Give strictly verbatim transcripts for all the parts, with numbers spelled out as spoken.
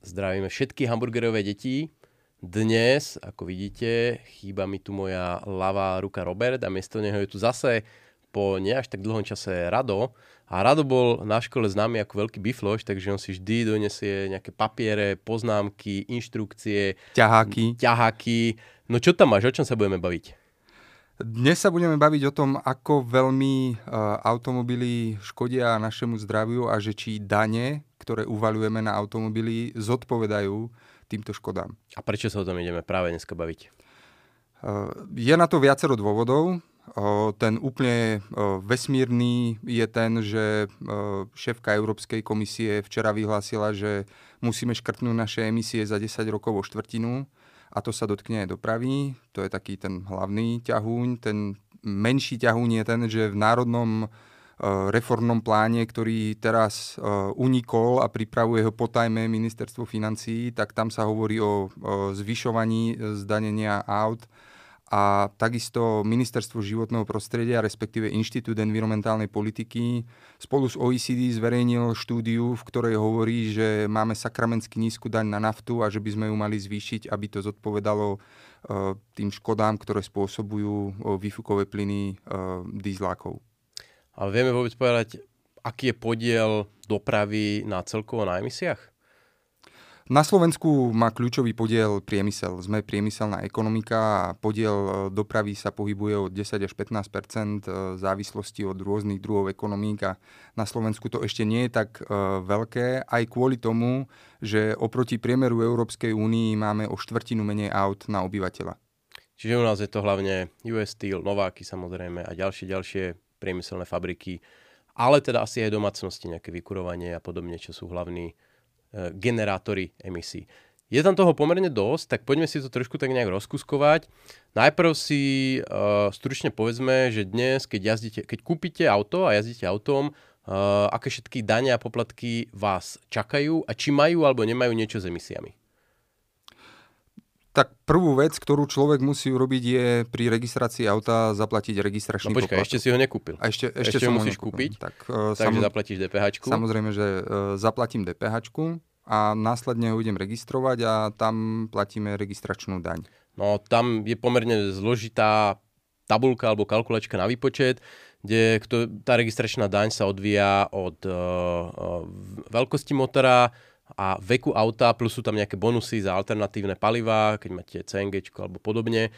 Zdravíme všetky hamburgerové deti. Dnes, ako vidíte, chýba mi tu moja ľavá ruka Robert a miesto neho je tu zase po nie až tak dlhom čase Rado. A Rado bol na škole známy ako veľký bifloš, takže on si vždy donesie nejaké papiere, poznámky, inštrukcie, ťaháky. ťaháky. No čo tam máš? O čom sa budeme baviť? Dnes sa budeme baviť o tom, ako veľmi uh, automobily škodia našemu zdraviu a že či dane, ktoré uvaľujeme na automobily, zodpovedajú týmto škodám. A prečo sa o tom ideme práve dneska baviť? Uh, je na to viacero dôvodov. Ten úplne vesmírny je ten, že šéfka Európskej komisie včera vyhlásila, že musíme škrtnúť naše emisie za desať rokov o štvrtinu a to sa dotkne aj dopravy. To je taký ten hlavný ťahúň. Ten menší ťahúň je ten, že v národnom reformnom pláne, ktorý teraz unikol a pripravuje ho potajme Ministerstvo financií, tak tam sa hovorí o zvyšovaní zdanenia aut. A takisto Ministerstvo životného prostredia, respektíve Inštitút environmentálnej politiky, spolu s O E C D zverejnil štúdiu, v ktorej hovorí, že máme sakramentsky nízku daň na naftu a že by sme ju mali zvýšiť, aby to zodpovedalo uh, tým škodám, ktoré spôsobujú uh, výfukové plyny uh, dízlákov. A vieme vôbec povedať, aký je podiel dopravy na celkovo na emisiách? Na Slovensku má kľúčový podiel priemysel. Sme priemyselná ekonomika a podiel dopravy sa pohybuje od desať až pätnásť percent v závislosti od rôznych druhov ekonomík a na Slovensku to ešte nie je tak veľké, aj kvôli tomu, že oproti priemeru Európskej únii máme o štvrtinu menej aut na obyvateľa. Čiže u nás je to hlavne U S Steel, Nováky samozrejme a ďalšie, ďalšie priemyselné fabriky, ale teda asi aj domácnosti, nejaké vykurovanie a podobne, čo sú hlavní generátory emisí. Je tam toho pomerne dosť, tak poďme si to trošku tak nejak rozkuskovať. Najprv si uh, stručne povedzme, že dnes, keď jazdíte, keď kúpite auto a jazdíte autom, uh, aké všetky dane a poplatky vás čakajú a či majú alebo nemajú niečo s emisiami? Tak prvú vec, ktorú človek musí urobiť, je pri registrácii auta zaplatiť registračný poplatok. No počkaj, ešte si ho nekúpil. A ešte, ešte, ešte ho musíš nekúpil. kúpiť, tak, uh, takže samoz... zaplatíš DPHčku. Samozrejme, že uh, zaplatím DPHčku a následne ho idem registrovať a tam platíme registračnú daň. No tam je pomerne zložitá tabuľka alebo kalkulačka na výpočet, kde tá registračná daň sa odvíja od uh, uh, veľkosti motora a veku auta, plus sú tam nejaké bonusy za alternatívne palivá, keď máte C N G alebo podobne.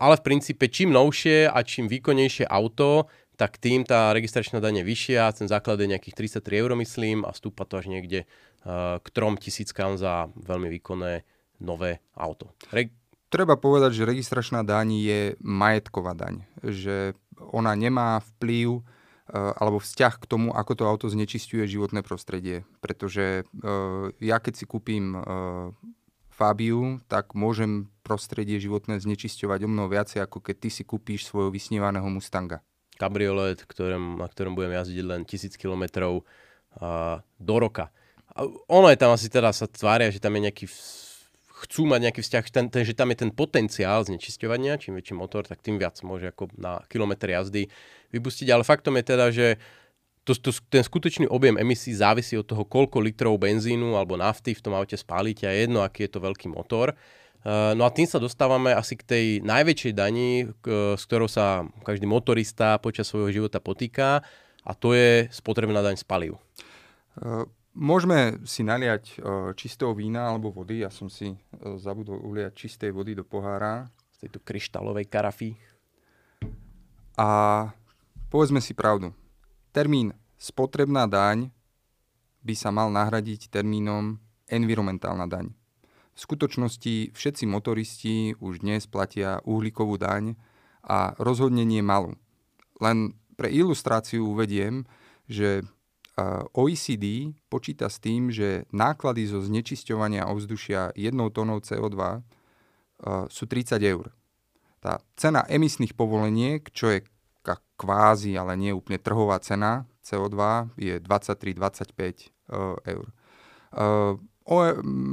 Ale v princípe čím novšie a čím výkonnejšie auto, tak tým tá registračná daň je vyššia, ten základ je nejakých tridsaťtri eur, myslím, a vstúpa to až niekde k tri tisíckam za veľmi výkonné nové auto. Re- Treba povedať, že registračná daň je majetková daň, že ona nemá vplyv alebo vzťah k tomu, ako to auto znečisťuje životné prostredie. Pretože uh, ja keď si kúpim uh, Fabiu, tak môžem prostredie životné znečisťovať o mnoho viacej, ako keď ty si kúpíš svojho vysnívaného Mustanga. Kabriolet, ktorom, na ktorom budem jazdiť len tisíc kilometrov uh, do roka. A ono je tam asi teda sa tvária, že tam je nejaký vz... chcú mať nejaký vzťah, ten, ten, že tam je ten potenciál znečisťovania, čím väčší motor, tak tým viac môže ako na kilometr jazdy vypustiť. Ale faktom je teda, že to, to, ten skutočný objem emisí závisí od toho, koľko litrov benzínu alebo nafty v tom aute spálite a jedno, aký je to veľký motor. No a tým sa dostávame asi k tej najväčšej dani, s ktorou sa každý motorista počas svojho života potýka, a to je spotrebná daň z palív. Môžeme si naliať čistého vína alebo vody. Ja som si zabudol uliať čistej vody do pohára. Z tejto kryštálovej karafy. A povedzme si pravdu. Termín spotrebná daň by sa mal nahradiť termínom environmentálna daň. V skutočnosti všetci motoristi už dnes platia uhlíkovú daň a rozhodne nie malú. Len pre ilustráciu uvediem, že O E C D počíta s tým, že náklady zo znečisťovania ovzdušia jednou tónou C O dva sú tridsať eur. Tá cena emisných povoleniek, čo je kvázi, ale nie úplne trhová cena C O dva, je dvadsaťtri dvadsaťpäť eur.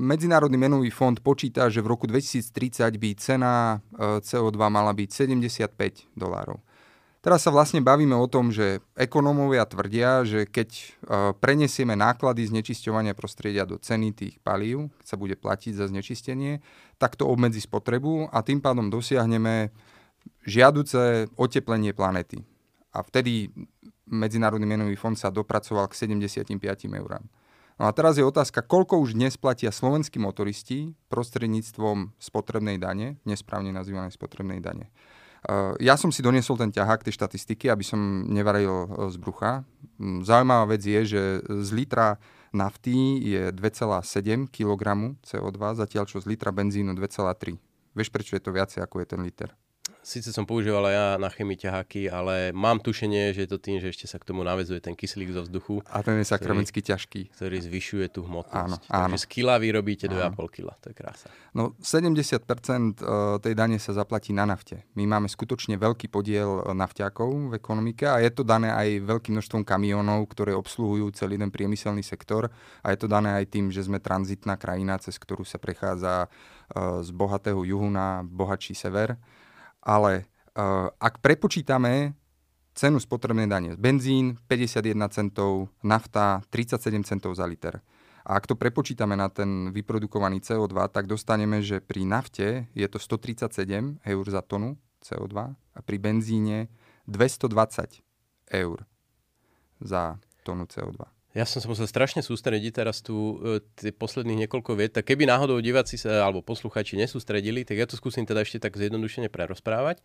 Medzinárodný menový fond počíta, že v roku dvetisíctridsať by cena cé ó dva mala byť sedemdesiatpäť dolárov. Teraz sa vlastne bavíme o tom, že ekonómovia tvrdia, že keď prenesieme náklady znečisťovania prostredia do ceny tých palív, keď sa bude platiť za znečistenie, tak to obmedzí spotrebu a tým pádom dosiahneme žiaduce oteplenie planety. A vtedy Medzinárodný menový fond sa dopracoval k sedemdesiatpäť eurám. No a teraz je otázka, koľko už dnes platia slovenskí motoristi prostredníctvom spotrebnej dane, nesprávne nazývanej spotrebnej dane. Ja som si doniesol ten ťahák, tie štatistiky, aby som nevaril z brucha. Zaujímavá vec je, že z litra nafty je dva celé sedem kilogramov cé ó dva, zatiaľ čo z litra benzínu dva celé tri. Vieš, prečo je to viacej, ako je ten liter? Sice som používal ja na chemii ťaháky, ale mám tušenie, že je to tým, že ešte sa k tomu naväzuje ten kyslík zo vzduchu. A ten je sakramicky ťažký. Ktorý zvyšuje tú hmotnosť. Áno, áno. Takže z kila vyrobíte dva celé päť kila. To je krása. No sedemdesiat percent tej dane sa zaplatí na nafte. My máme skutočne veľký podiel nafťákov v ekonomike a je to dané aj veľkým množstvom kamionov, ktoré obsluhujú celý ten priemyselný sektor. A je to dané aj tým, že sme tranzitná krajina, cez ktorú sa prechádza z bohatého juhu na bohatší sever. Ale uh, ak prepočítame cenu spotrebnej dane, benzín päťdesiatjeden centov, nafta tridsaťsedem centov za liter. A ak to prepočítame na ten vyprodukovaný cé ó dva, tak dostaneme, že pri nafte je to stotridsaťsedem eur za tonu cé ó dva a pri benzíne dvestodvadsať eur za tonu cé ó dva. Ja som sa musel strašne sústrediť teraz tu e, posledných niekoľko viet. Tak keby náhodou diváci sa, alebo poslucháči nesústredili, tak ja to skúsim teda ešte tak zjednodušene prerozprávať,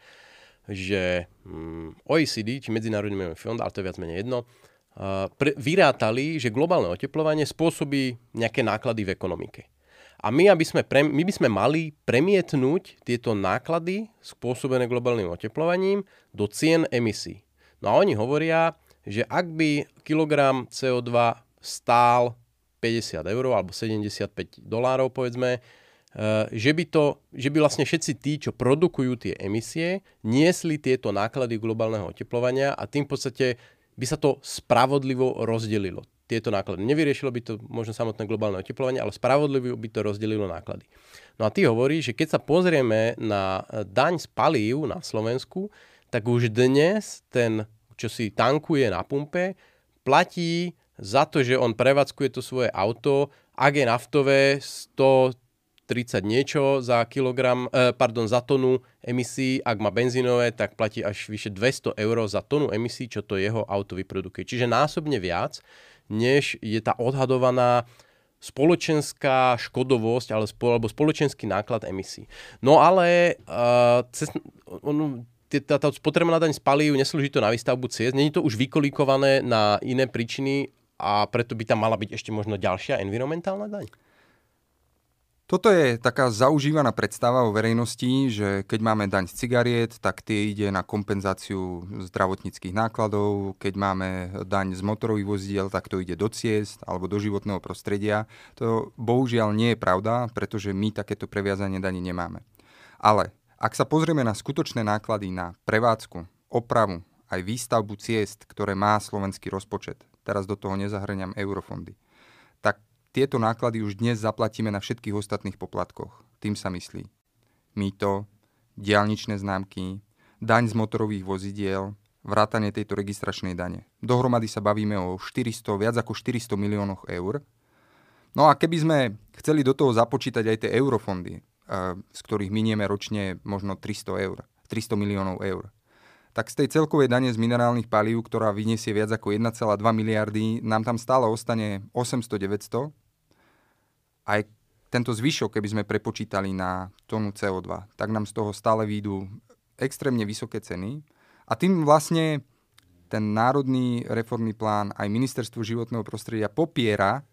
že mm, ó é cé dé, či Medzinárodný menový fond, ale to je viac menej jedno, uh, pre, vyrátali, že globálne oteplovanie spôsobí nejaké náklady v ekonomike. A my, aby sme pre, my by sme mali premietnúť tieto náklady spôsobené globálnym oteplovaním do cien emisí. No a oni hovoria, že ak by kilogram cé ó dva stál päťdesiat eur alebo sedemdesiatpäť dolárov, povedzme, že by, to, že by vlastne všetci tí, čo produkujú tie emisie, niesli tieto náklady globálneho oteplovania a tým v podstate by sa to spravodlivo rozdelilo. Tieto náklady. Nevyriešilo by to možno samotné globálne oteplovanie, ale spravodlivo by to rozdelilo náklady. No a ty hovoríš, že keď sa pozrieme na daň z palív na Slovensku, tak už dnes ten, čo si tankuje na pumpe, platí za to, že on prevádzkuje to svoje auto, ak je naftové, stotridsať niečo za kilogram, eh, pardon, za tonu emisí, ak má benzínové, tak platí až vyše dvesto eur za tonu emisí, čo to jeho auto vyprodukuje. Čiže násobne viac, než je tá odhadovaná spoločenská škodovosť alebo spoločenský náklad emisí. No ale uh, cez, on, táto spotrebná daň z palív neslúži to na výstavbu ciest. Není to už vykolíkované na iné príčiny a preto by tam mala byť ešte možno ďalšia environmentálna daň? Toto je taká zaužívaná predstava o verejnosti, že keď máme daň z cigariet, tak tie ide na kompenzáciu zdravotníckych nákladov, keď máme daň z motorových vozidiel, tak to ide do ciest alebo do životného prostredia. To bohužiaľ nie je pravda, pretože my takéto previazanie daní nemáme. Ale ak sa pozrieme na skutočné náklady na prevádzku, opravu, aj výstavbu ciest, ktoré má slovenský rozpočet, teraz do toho nezahŕňam eurofondy, tak tieto náklady už dnes zaplatíme na všetkých ostatných poplatkoch. Tým sa myslí mýto, diaľničné známky, daň z motorových vozidiel, vrátanie tejto registračnej dane. Dohromady sa bavíme o štyristo, viac ako štyristo miliónoch eur. No a keby sme chceli do toho započítať aj tie eurofondy, z ktorých minieme ročne možno tristo miliónov eur. Tak z tej celkovej dane z minerálnych palív, ktorá vyniesie viac ako jedna celá dva miliardy, nám tam stále ostane osemsto deväťsto. Aj tento zvyšok, keby sme prepočítali na tonu cé ó dva, tak nám z toho stále výjdu extrémne vysoké ceny. A tým vlastne ten národný reformný plán aj Ministerstvo životného prostredia popiera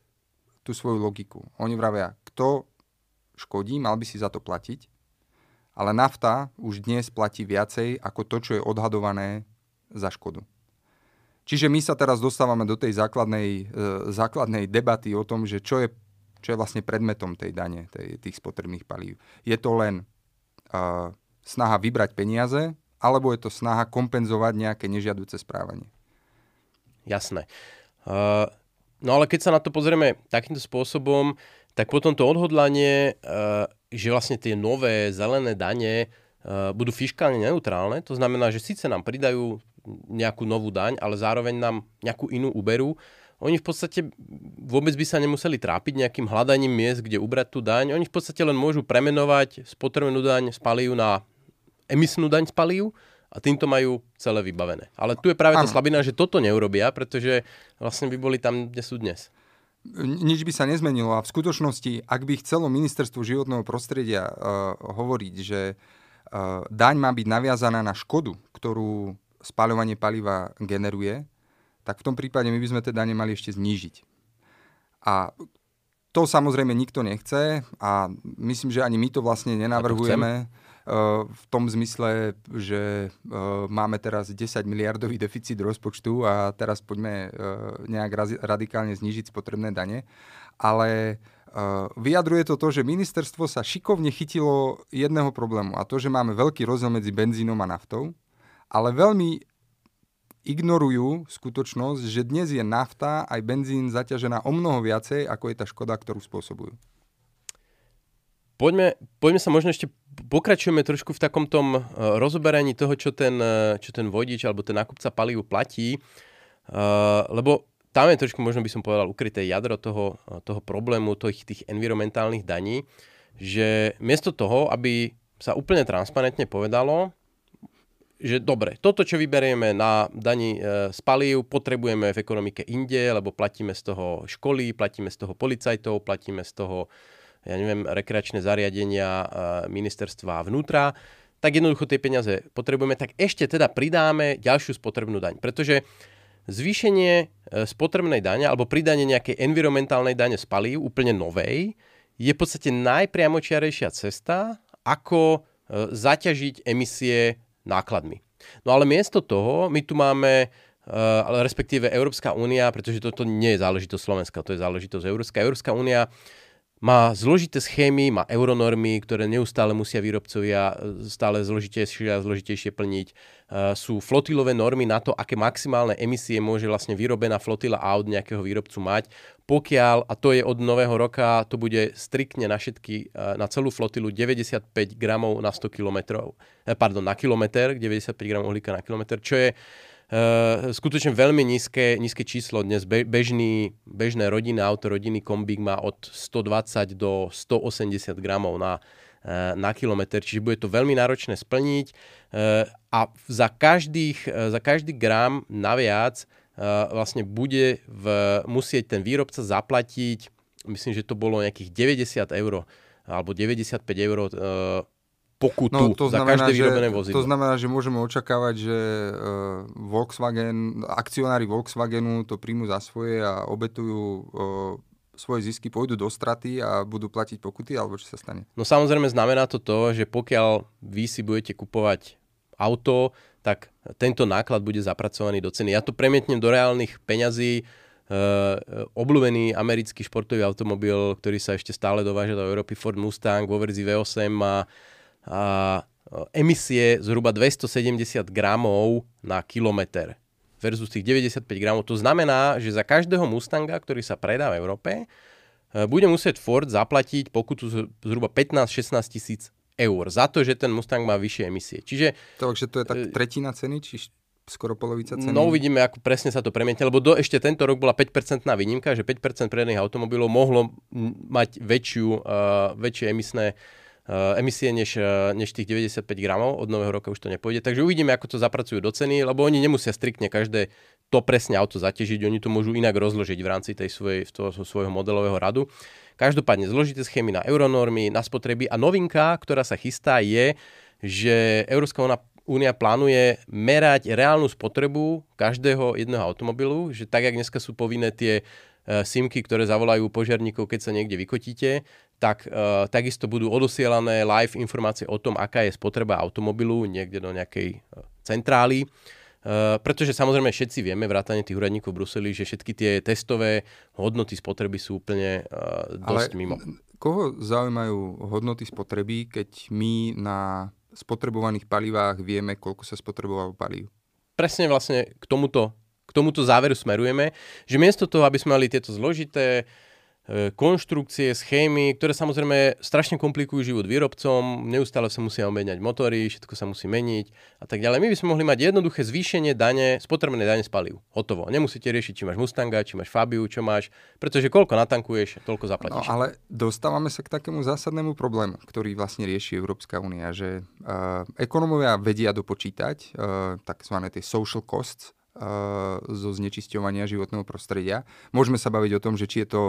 tú svoju logiku. Oni vravia, kto škodí, mal by si za to platiť, ale nafta už dnes platí viacej ako to, čo je odhadované za škodu. Čiže my sa teraz dostávame do tej základnej, e, základnej debaty o tom, že čo je, čo je vlastne predmetom tej dane, tej, tých spotrebných palív. Je to len e, snaha vybrať peniaze, alebo je to snaha kompenzovať nejaké nežiaduce správanie? Jasné. Uh, no ale keď sa na to pozrieme takýmto spôsobom, tak potom to odhodlanie, že vlastne tie nové zelené dane budú fiškálne neutrálne, to znamená, že síce nám pridajú nejakú novú daň, ale zároveň nám nejakú inú uberú. Oni v podstate vôbec by sa nemuseli trápiť nejakým hľadaním miest, kde ubrať tú daň. Oni v podstate len môžu premenovať spotrebnú daň z palív na emisnú daň z palív a týmto majú celé vybavené. Ale tu je práve tá slabina, že toto neurobia, pretože vlastne by boli tam, kde sú dnes. Nič by sa nezmenilo a v skutočnosti, ak by chcelo Ministerstvo životného prostredia uh, hovoriť, že uh, daň má byť naviazaná na škodu, ktorú spaľovanie paliva generuje, tak v tom prípade my by sme teda nemali ešte znížiť. A to samozrejme nikto nechce a myslím, že ani my to vlastne nenavrhujeme v tom zmysle, že máme teraz desať miliardový deficit rozpočtu a teraz poďme nejak radikálne znížiť spotrebné dane. Ale vyjadruje to to, že ministerstvo sa šikovne chytilo jedného problému a to, že máme veľký rozdiel medzi benzínom a naftou, ale veľmi ignorujú skutočnosť, že dnes je nafta aj benzín zaťažená o mnoho viacej, ako je tá škoda, ktorú spôsobujú. Poďme, poďme sa možno ešte, pokračujeme trošku v takomto rozoberaní toho, čo ten, čo ten vodič alebo ten nákupca palív platí, lebo tam je trošku, možno by som povedal, ukryté jadro toho, toho problému, tých, tých environmentálnych daní, že miesto toho, aby sa úplne transparentne povedalo, že dobre, toto, čo vyberieme na dani z palív, potrebujeme v ekonomike inde, lebo platíme z toho školy, platíme z toho policajtov, platíme z toho, ja neviem, rekreačné zariadenia ministerstva vnútra, tak jednoducho tie peniaze potrebujeme, tak ešte teda pridáme ďalšiu spotrebnú daň. Pretože zvýšenie spotrebnej dane alebo pridanie nejakej environmentálnej dane z palív, úplne novej, je v podstate najpriamočiarejšia cesta, ako zaťažiť emisie nákladmi. No ale miesto toho, my tu máme, uh, respektíve Európska únia, pretože toto nie je záležitosť Slovenska, to je záležitosť Európska. Európska únia má zložité schémy, má euronormy, ktoré neustále musia výrobcovia stále zložitejšie a zložitejšie plniť. Uh, sú flotilové normy na to, aké maximálne emisie môže vlastne vyrobená flotila aut nejakého výrobcu mať. Pokiaľ, a to je od nového roka, to bude striktne na všetky, na celú flotilu deväťdesiatpäť gramov na sto kilometrov, pardon, na kilometr, deväťdesiatpäť gramov uhlíka na kilometr, čo je uh, skutočne veľmi nízke, nízke číslo. Dnes bežný, bežné rodinné auto, rodinný kombík má od stodvadsať do stoosemdesiat gramov na, uh, na kilometr, čiže bude to veľmi náročné splniť uh, a za, každých, uh, za každý gram naviac vlastne bude v, musieť ten výrobca zaplatiť, myslím, že to bolo nejakých deväťdesiat eur alebo deväťdesiatpäť eur e, pokutu no, za znamená, každé vyrobené vozidlo. To znamená, že môžeme očakávať, že e, Volkswagen, akcionári Volkswagenu to príjmu za svoje a obetujú e, svoje zisky, pôjdu do straty a budú platiť pokuty, alebo čo sa stane? No samozrejme znamená to to, že pokiaľ vy si budete kupovať auto, tak tento náklad bude zapracovaný do ceny. Ja to premietnem do reálnych peňazí. E, obľúbený americký športový automobil, ktorý sa ešte stále dováža do Európy, Ford Mustang vo verzii vé osem má emisie zhruba dvestosedemdesiat gramov na kilometr versus tých deväťdesiatpäť gramov. To znamená, že za každého Mustanga, ktorý sa predá v Európe, e, bude musieť Ford zaplatiť pokutu zhruba pätnásť až šestnásť tisíc eur za to, že ten Mustang má vyššie emisie. Čiže... Takže to je tak tretina ceny, či skoro polovica ceny? No uvidíme, ako presne sa to premietne, lebo do, ešte tento rok bola päť percentná výnimka, že päť percent predaných automobilov mohlo mať väčšiu, uh, väčšie emisné, uh, emisie než, uh, než tých deväťdesiatpäť gramov. Od nového roka už to nepôjde. Takže uvidíme, ako to zapracujú do ceny, lebo oni nemusia striktne každé to presne auto zaťažiť. Oni to môžu inak rozložiť v rámci tej svojej, toho, svojho modelového radu. Každopádne zložité schémy na euronormy, na spotreby a novinka, ktorá sa chystá je, že Európska únia plánuje merať reálnu spotrebu každého jedného automobilu, že tak, jak dneska sú povinné tie uh, simky, ktoré zavolajú požiarníkov, keď sa niekde vykotíte, tak uh, takisto budú odosielané live informácie o tom, aká je spotreba automobilu niekde do nejakej uh, centrály. Uh, pretože samozrejme všetci vieme, vrátane tých úradníkov v Bruseli, že všetky tie testové hodnoty spotreby sú úplne uh, dosť ale mimo. Koho zaujímajú hodnoty spotreby, keď my na spotrebovaných palivách vieme, koľko sa spotrebovalo palív? Presne vlastne k tomuto, k tomuto záveru smerujeme, že miesto toho, aby sme mali tieto zložité konštrukcie, schémy, ktoré samozrejme strašne komplikujú život výrobcom, neustále sa musia omeniať motory, všetko sa musí meniť a tak ďalej. My by sme mohli mať jednoduché zvýšenie dane, spotrebné dane z palív. Hotovo. Nemusíte riešiť, či máš Mustanga, či máš Fabiu, čo máš, pretože koľko natankuješ, toľko zaplatíš. No ale dostávame sa k takému zásadnému problému, ktorý vlastne rieši Európska únia, že uh, ekonomovia vedia dopočítať uh, takzvané tie social costs uh, zo znečisťovania životného prostredia. Môžeme sa baviť o tom, že či je to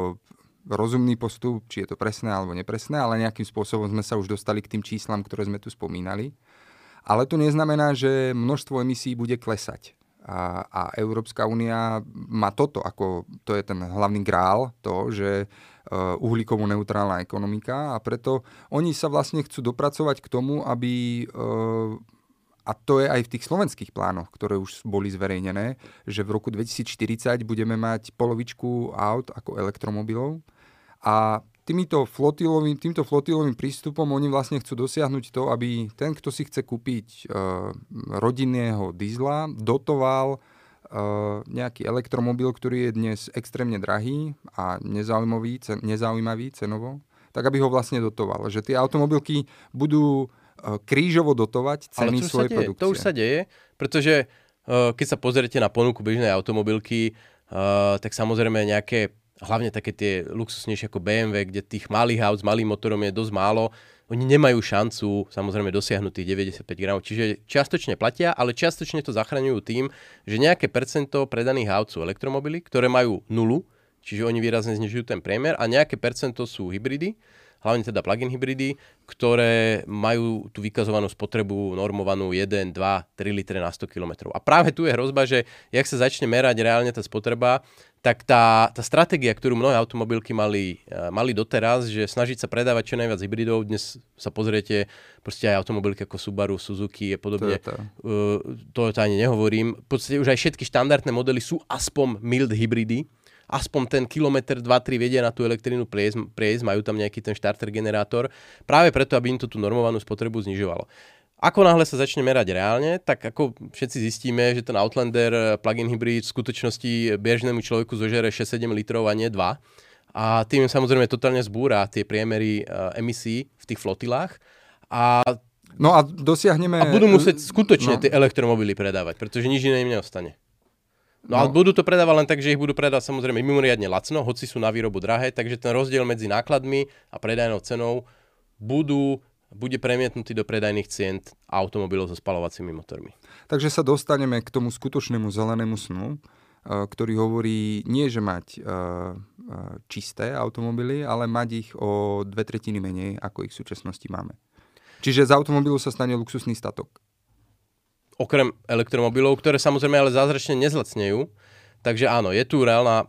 rozumný postup, či je to presné alebo nepresné, ale nejakým spôsobom sme sa už dostali k tým číslam, ktoré sme tu spomínali. Ale to neznamená, že množstvo emisí bude klesať. A, a Európska únia má toto, ako to je ten hlavný grál, to, že uhlíkovo neutrálna ekonomika, a preto oni sa vlastne chcú dopracovať k tomu, aby... A to je aj v tých slovenských plánoch, ktoré už boli zverejnené, že v roku dvetisícštyridsať budeme mať polovičku aut ako elektromobilov. A týmto flotilovým, týmto flotilovým prístupom oni vlastne chcú dosiahnuť to, aby ten, kto si chce kúpiť e, rodinného diesla, dotoval e, nejaký elektromobil, ktorý je dnes extrémne drahý a nezaujímavý, cen, nezaujímavý cenovo, tak aby ho vlastne dotoval. Že tie automobilky budú krížovo dotovať ceny svojej produkcie. To už sa deje, pretože uh, keď sa pozriete na ponuku bežnej automobilky, uh, tak samozrejme nejaké, hlavne také tie luxusnejšie ako bé em vé, kde tých malých aut s malým motorom je dosť málo, oni nemajú šancu samozrejme dosiahnuť tých deväťdesiatpäť gramov. Čiže čiastočne platia, ale čiastočne to zachraňujú tým, že nejaké percento predaných aut sú elektromobily, ktoré majú nulu, čiže oni výrazne znižujú ten priemer, a nejaké percento sú hybridy, hlavne teda plug-in hybridy, ktoré majú tú vykazovanú spotrebu normovanú jeden, dva, tri litre na sto kilometrov. A práve tu je hrozba, že jak sa začne merať reálne tá spotreba, tak tá, tá stratégia, ktorú mnohé automobilky mali, mali doteraz, že snažiť sa predávať čo najviac hybridov, dnes sa pozriete, proste aj automobilky ako Subaru, Suzuki a podobne, to, uh, to ani nehovorím. V podstate už aj všetky štandardné modely sú aspoň mild hybridy, aspoň ten kilometr, dva, tri vedia na tú elektrínu prejsť, prejsť, majú tam nejaký ten starter generátor, práve preto, aby im to tú normovanú spotrebu znižovalo. Ako náhle sa začne merať reálne, tak ako všetci zistíme, že ten Outlander plug-in hybrid v skutočnosti bežnému človeku zožere šesť sedem litrov a nie dva. A tým samozrejme totálne zbúra tie priemery emisí v tých flotilách. A no a dosiahneme... A budú musieť skutočne no. tie elektromobily predávať, pretože nič iné im neostane. No, no ale budú to predávať len tak, že ich budú predávať samozrejme mimoriadne lacno, hoci sú na výrobu drahé, takže ten rozdiel medzi nákladmi a predajnou cenou budú, bude premietnutý do predajných cien automobilov so spaľovacími motormi. Takže sa dostaneme k tomu skutočnému zelenému snu, ktorý hovorí nie, že mať čisté automobily, ale mať ich o dve tretiny menej, ako ich v súčasnosti máme. Čiže z automobilu sa stane luxusný statok. Okrem elektromobilov, ktoré samozrejme ale zázračne nezlacnejú. Takže áno, je tu reálne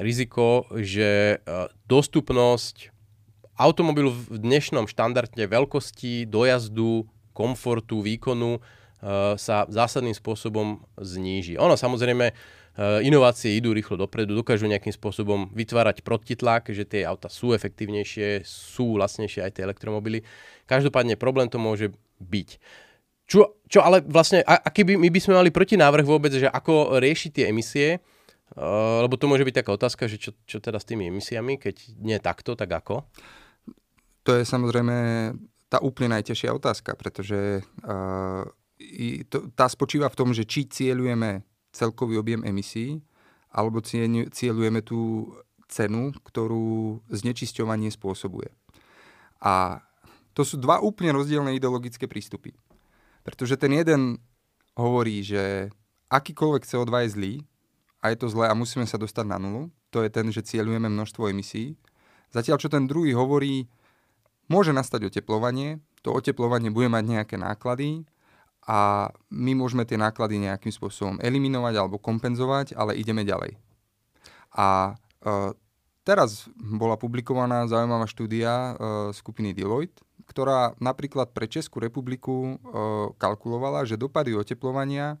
riziko, že dostupnosť automobilu v dnešnom štandarde veľkosti, dojazdu, komfortu, výkonu sa zásadným spôsobom zníži. Ono samozrejme, inovácie idú rýchlo dopredu, dokážu nejakým spôsobom vytvárať protitlak, že tie auta sú efektívnejšie, sú lacnejšie aj tie elektromobily. Každopádne problém to môže byť. Čo, čo ale vlastne, aký by, my by sme mali protinávrh vôbec, že ako riešiť tie emisie, uh, lebo to môže byť taká otázka, že čo, čo teda s tými emisiami, keď nie takto, tak ako? To je samozrejme tá úplne najťažšia otázka, pretože uh, i to, tá spočíva v tom, že či cieľujeme celkový objem emisí, alebo cieľujeme tú cenu, ktorú znečisťovanie spôsobuje. A to sú dva úplne rozdielne ideologické prístupy. Pretože ten jeden hovorí, že akýkoľvek cé ó dva je zlý a je to zlé a musíme sa dostať na nulu. To je ten, že cieľujeme množstvo emisí. Zatiaľ, čo ten druhý hovorí, môže nastať oteplovanie, to oteplovanie bude mať nejaké náklady a my môžeme tie náklady nejakým spôsobom eliminovať alebo kompenzovať, ale ideme ďalej. A e, teraz bola publikovaná zaujímavá štúdia e, skupiny Deloitte, ktorá napríklad pre Českú republiku e, kalkulovala, že dopady oteplovania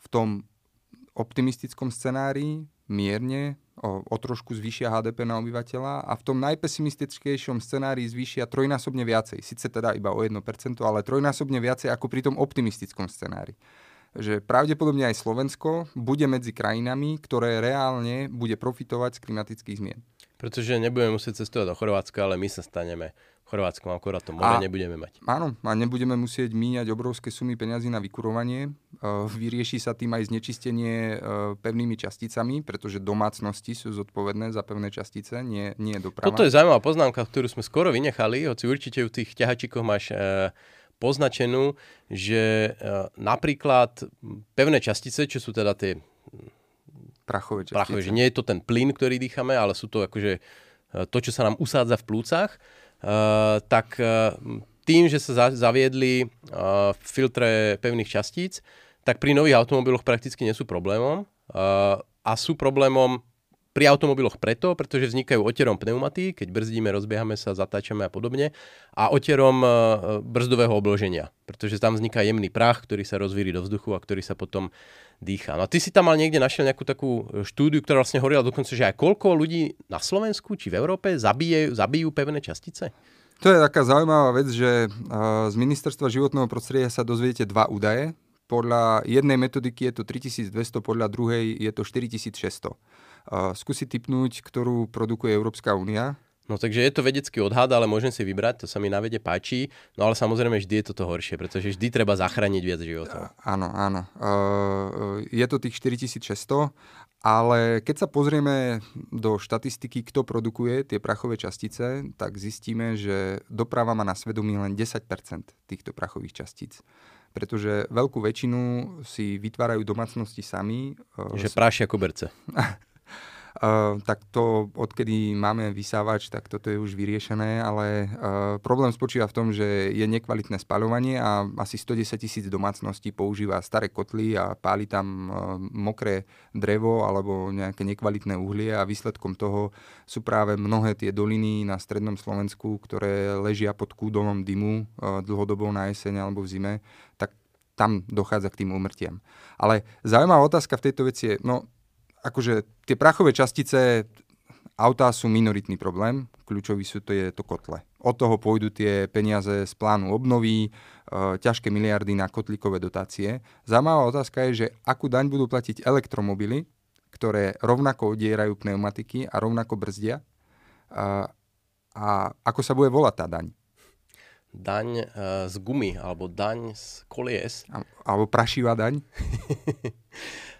v tom optimistickom scenárii mierne o, o trošku zvýšia há dé pé na obyvateľa a v tom najpesimistickejšom scenárii zvýšia trojnásobne viacej. Sice teda iba o jedno percento, ale trojnásobne viacej ako pri tom optimistickom scenári. Že pravdepodobne aj Slovensko bude medzi krajinami, ktoré reálne bude profitovať z klimatických zmien. Pretože nebudeme musieť cestovať do Chorvátska, ale my sa staneme Chorvátskom, akorát to more nebudeme mať. Áno, a nebudeme musieť míňať obrovské sumy peňazí na vykurovanie. Vyrieši sa tým aj znečistenie pevnými časticami, pretože domácnosti sú zodpovedné za pevné častice, nie, nie doprava. Toto je zaujímavá poznámka, ktorú sme skoro vynechali, hoci určite v tých ťahačikoch máš e, poznačenú, že e, napríklad pevné častice, čo sú teda tie prachové častice. Prachové, že nie je to ten plyn, ktorý dýchame, ale sú to akože to, čo sa nám usádza v plúcach, Uh, tak uh, tým, že sa za- zaviedli uh, filtre pevných častíc, tak pri nových automobiloch prakticky nie sú problémom. Uh, a sú problémom pri automobiloch preto, pretože vznikajú oterom pneumaty, keď brzdíme, rozbiehame sa, zatáčame a podobne, a oterom uh, brzdového obloženia, pretože tam vzniká jemný prach, ktorý sa rozvíri do vzduchu a ktorý sa potom dýchá. No a ty si tam mal niekde našiel nejakú takú štúdiu, ktorá vlastne hovorila dokonca, že aj koľko ľudí na Slovensku či v Európe zabijú, zabijú pevné častice? To je taká zaujímavá vec, že uh, z Ministerstva životného prostredia sa dozviete dva údaje. Podľa jednej metodiky je to tritisícdvesto, podľa druhej je to štyritisícšesťsto. Uh, skúsi tipnúť, ktorú produkuje Európska únia. No takže je to vedecký odhad, ale môžem si vybrať, to sa mi na vede páči. No ale samozrejme vždy je toto horšie, pretože vždy treba zachrániť viac životov. Uh, áno, áno. Uh, je to tých štyritisícšesťsto, ale keď sa pozrieme do štatistiky, kto produkuje tie prachové častice, tak zistíme, že doprava má na svedomí len desať percent týchto prachových častíc. Pretože veľkú väčšinu si vytvárajú domácnosti sami. Že prášia koberce. Uh, tak to, odkedy máme vysávač, tak toto je už vyriešené, ale uh, problém spočíva v tom, že je nekvalitné spaľovanie a asi stodesaťtisíc domácností používa staré kotly a páli tam uh, mokré drevo alebo nejaké nekvalitné uhlie a výsledkom toho sú práve mnohé tie doliny na strednom Slovensku, ktoré ležia pod kúdolom dymu uh, dlhodobo na jeseň alebo v zime, tak tam dochádza k tým úmrtiam. Ale zaujímavá otázka v tejto veci je, no, akože tie prachové častice autá sú minoritný problém, kľúčový sú to, je to kotle. Od toho pôjdu tie peniaze z plánu obnovy, e, ťažké miliardy na kotlíkové dotácie. Zaujímavá otázka je, že akú daň budú platiť elektromobily, ktoré rovnako odierajú pneumatiky a rovnako brzdia. E, a ako sa bude volať tá daň? Daň e, z gumy, alebo daň z kolies. A, alebo prašivá daň.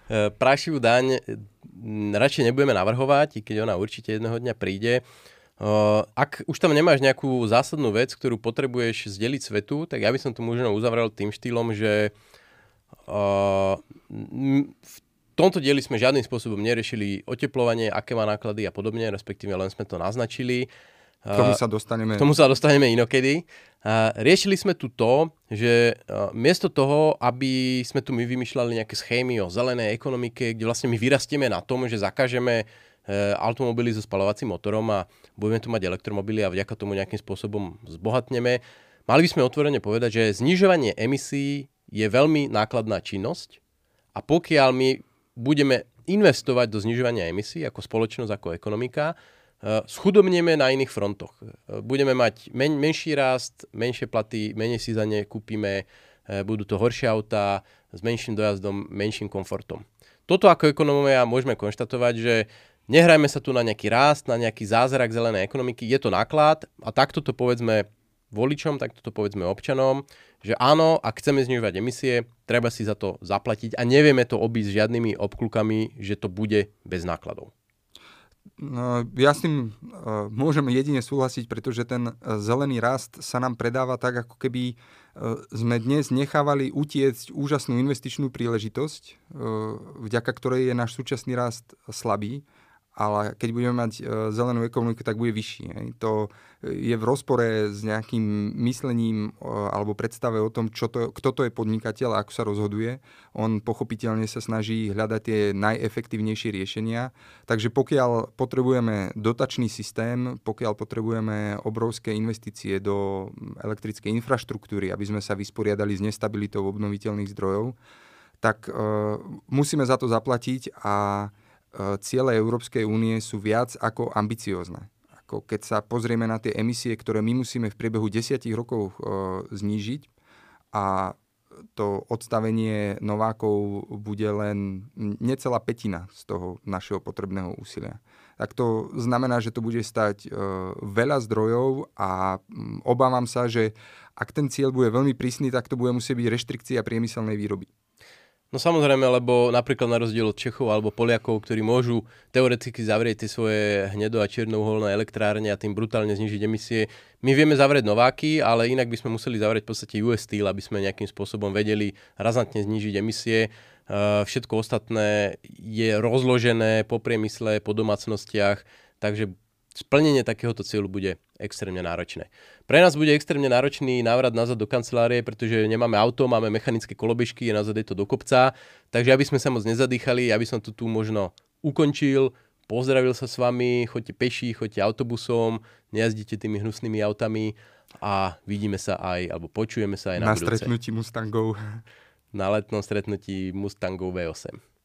Prášivú daň radšej nebudeme navrhovať, i keď ona určite jedného dňa príde. Ak už tam nemáš nejakú zásadnú vec, ktorú potrebuješ zdeliť svetu, tak ja by som to možno uzavrel tým štýlom, že v tomto dieli sme žiadnym spôsobom neriešili oteplovanie, aké má náklady a podobne, respektíve len sme to naznačili. K tomu sa dostaneme. K tomu sa dostaneme inokedy. Riešili sme tu to, že miesto toho, aby sme tu my vymýšľali nejaké schémy o zelenej ekonomike, kde vlastne my vyrastieme na tom, že zakažeme automobily so spaľovacím motorom a budeme tu mať elektromobily a vďaka tomu nejakým spôsobom zbohatneme, mali by sme otvorene povedať, že znižovanie emisí je veľmi nákladná činnosť a pokiaľ my budeme investovať do znižovania emisí ako spoločnosť, ako ekonomika, schudobneme na iných frontoch. Budeme mať men- menší rast, menšie platy, menej si za ne kúpime, budú to horšie autá s menším dojazdom, menším komfortom. Toto ako ekonomovia môžeme konštatovať, že nehrajme sa tu na nejaký rast, na nejaký zázrak zelenej ekonomiky, je to náklad a takto to povedzme voličom, takto to povedzme občanom, že áno, ak chceme znižovať emisie, treba si za to zaplatiť a nevieme to obísť žiadnymi obklukami, že to bude bez nákladov. Ja s tým môžem jedine súhlasiť, pretože ten zelený rast sa nám predáva tak, ako keby sme dnes nechávali utiecť úžasnú investičnú príležitosť, vďaka ktorej je náš súčasný rast slabý, ale keď budeme mať zelenú ekonomiku, tak bude vyšší. To je v rozpore s nejakým myslením alebo predstave o tom, čo to, kto to je podnikateľ a ako sa rozhoduje. On pochopiteľne sa snaží hľadať tie najefektívnejšie riešenia. Takže pokiaľ potrebujeme dotačný systém, pokiaľ potrebujeme obrovské investície do elektrickej infraštruktúry, aby sme sa vysporiadali s nestabilitou obnoviteľných zdrojov, tak uh, musíme za to zaplatiť a ciele Európskej únie sú viac ako ambiciózne. Ako keď sa pozrieme na tie emisie, ktoré my musíme v priebehu desiatich rokov e, znížiť a to odstavenie Novákov bude len necelá pätina z toho našeho potrebného úsilia. Tak to znamená, že to bude stať veľa zdrojov a obávam sa, že ak ten cieľ bude veľmi prísny, tak to bude musieť byť reštrikcia priemyselnej výroby. No samozrejme, lebo napríklad na rozdiel od Čechov alebo Poliakov, ktorí môžu teoreticky zavrieť tie svoje hnedo- a čierno-uholné elektrárne a tým brutálne znižiť emisie, my vieme zavrieť Nováky, ale inak by sme museli zavrieť v podstate ú es Steel, aby sme nejakým spôsobom vedeli razantne znižiť emisie. Všetko ostatné je rozložené po priemysle, po domácnostiach, takže splnenie takéhoto cieľu bude extrémne náročné. Pre nás bude extrémne náročný návrat nazad do kancelárie, pretože nemáme auto, máme mechanické kolobežky, je nazad je to do kopca, takže aby sme sa moc nezadýchali, aby som to tu možno ukončil, pozdravil sa s vami, choďte peši, choďte autobusom, nejazdite tými hnusnými autami a vidíme sa aj, alebo počujeme sa aj na, na budúce. Na stretnutí Mustangov. Na letnom stretnutí Mustangov vé osem.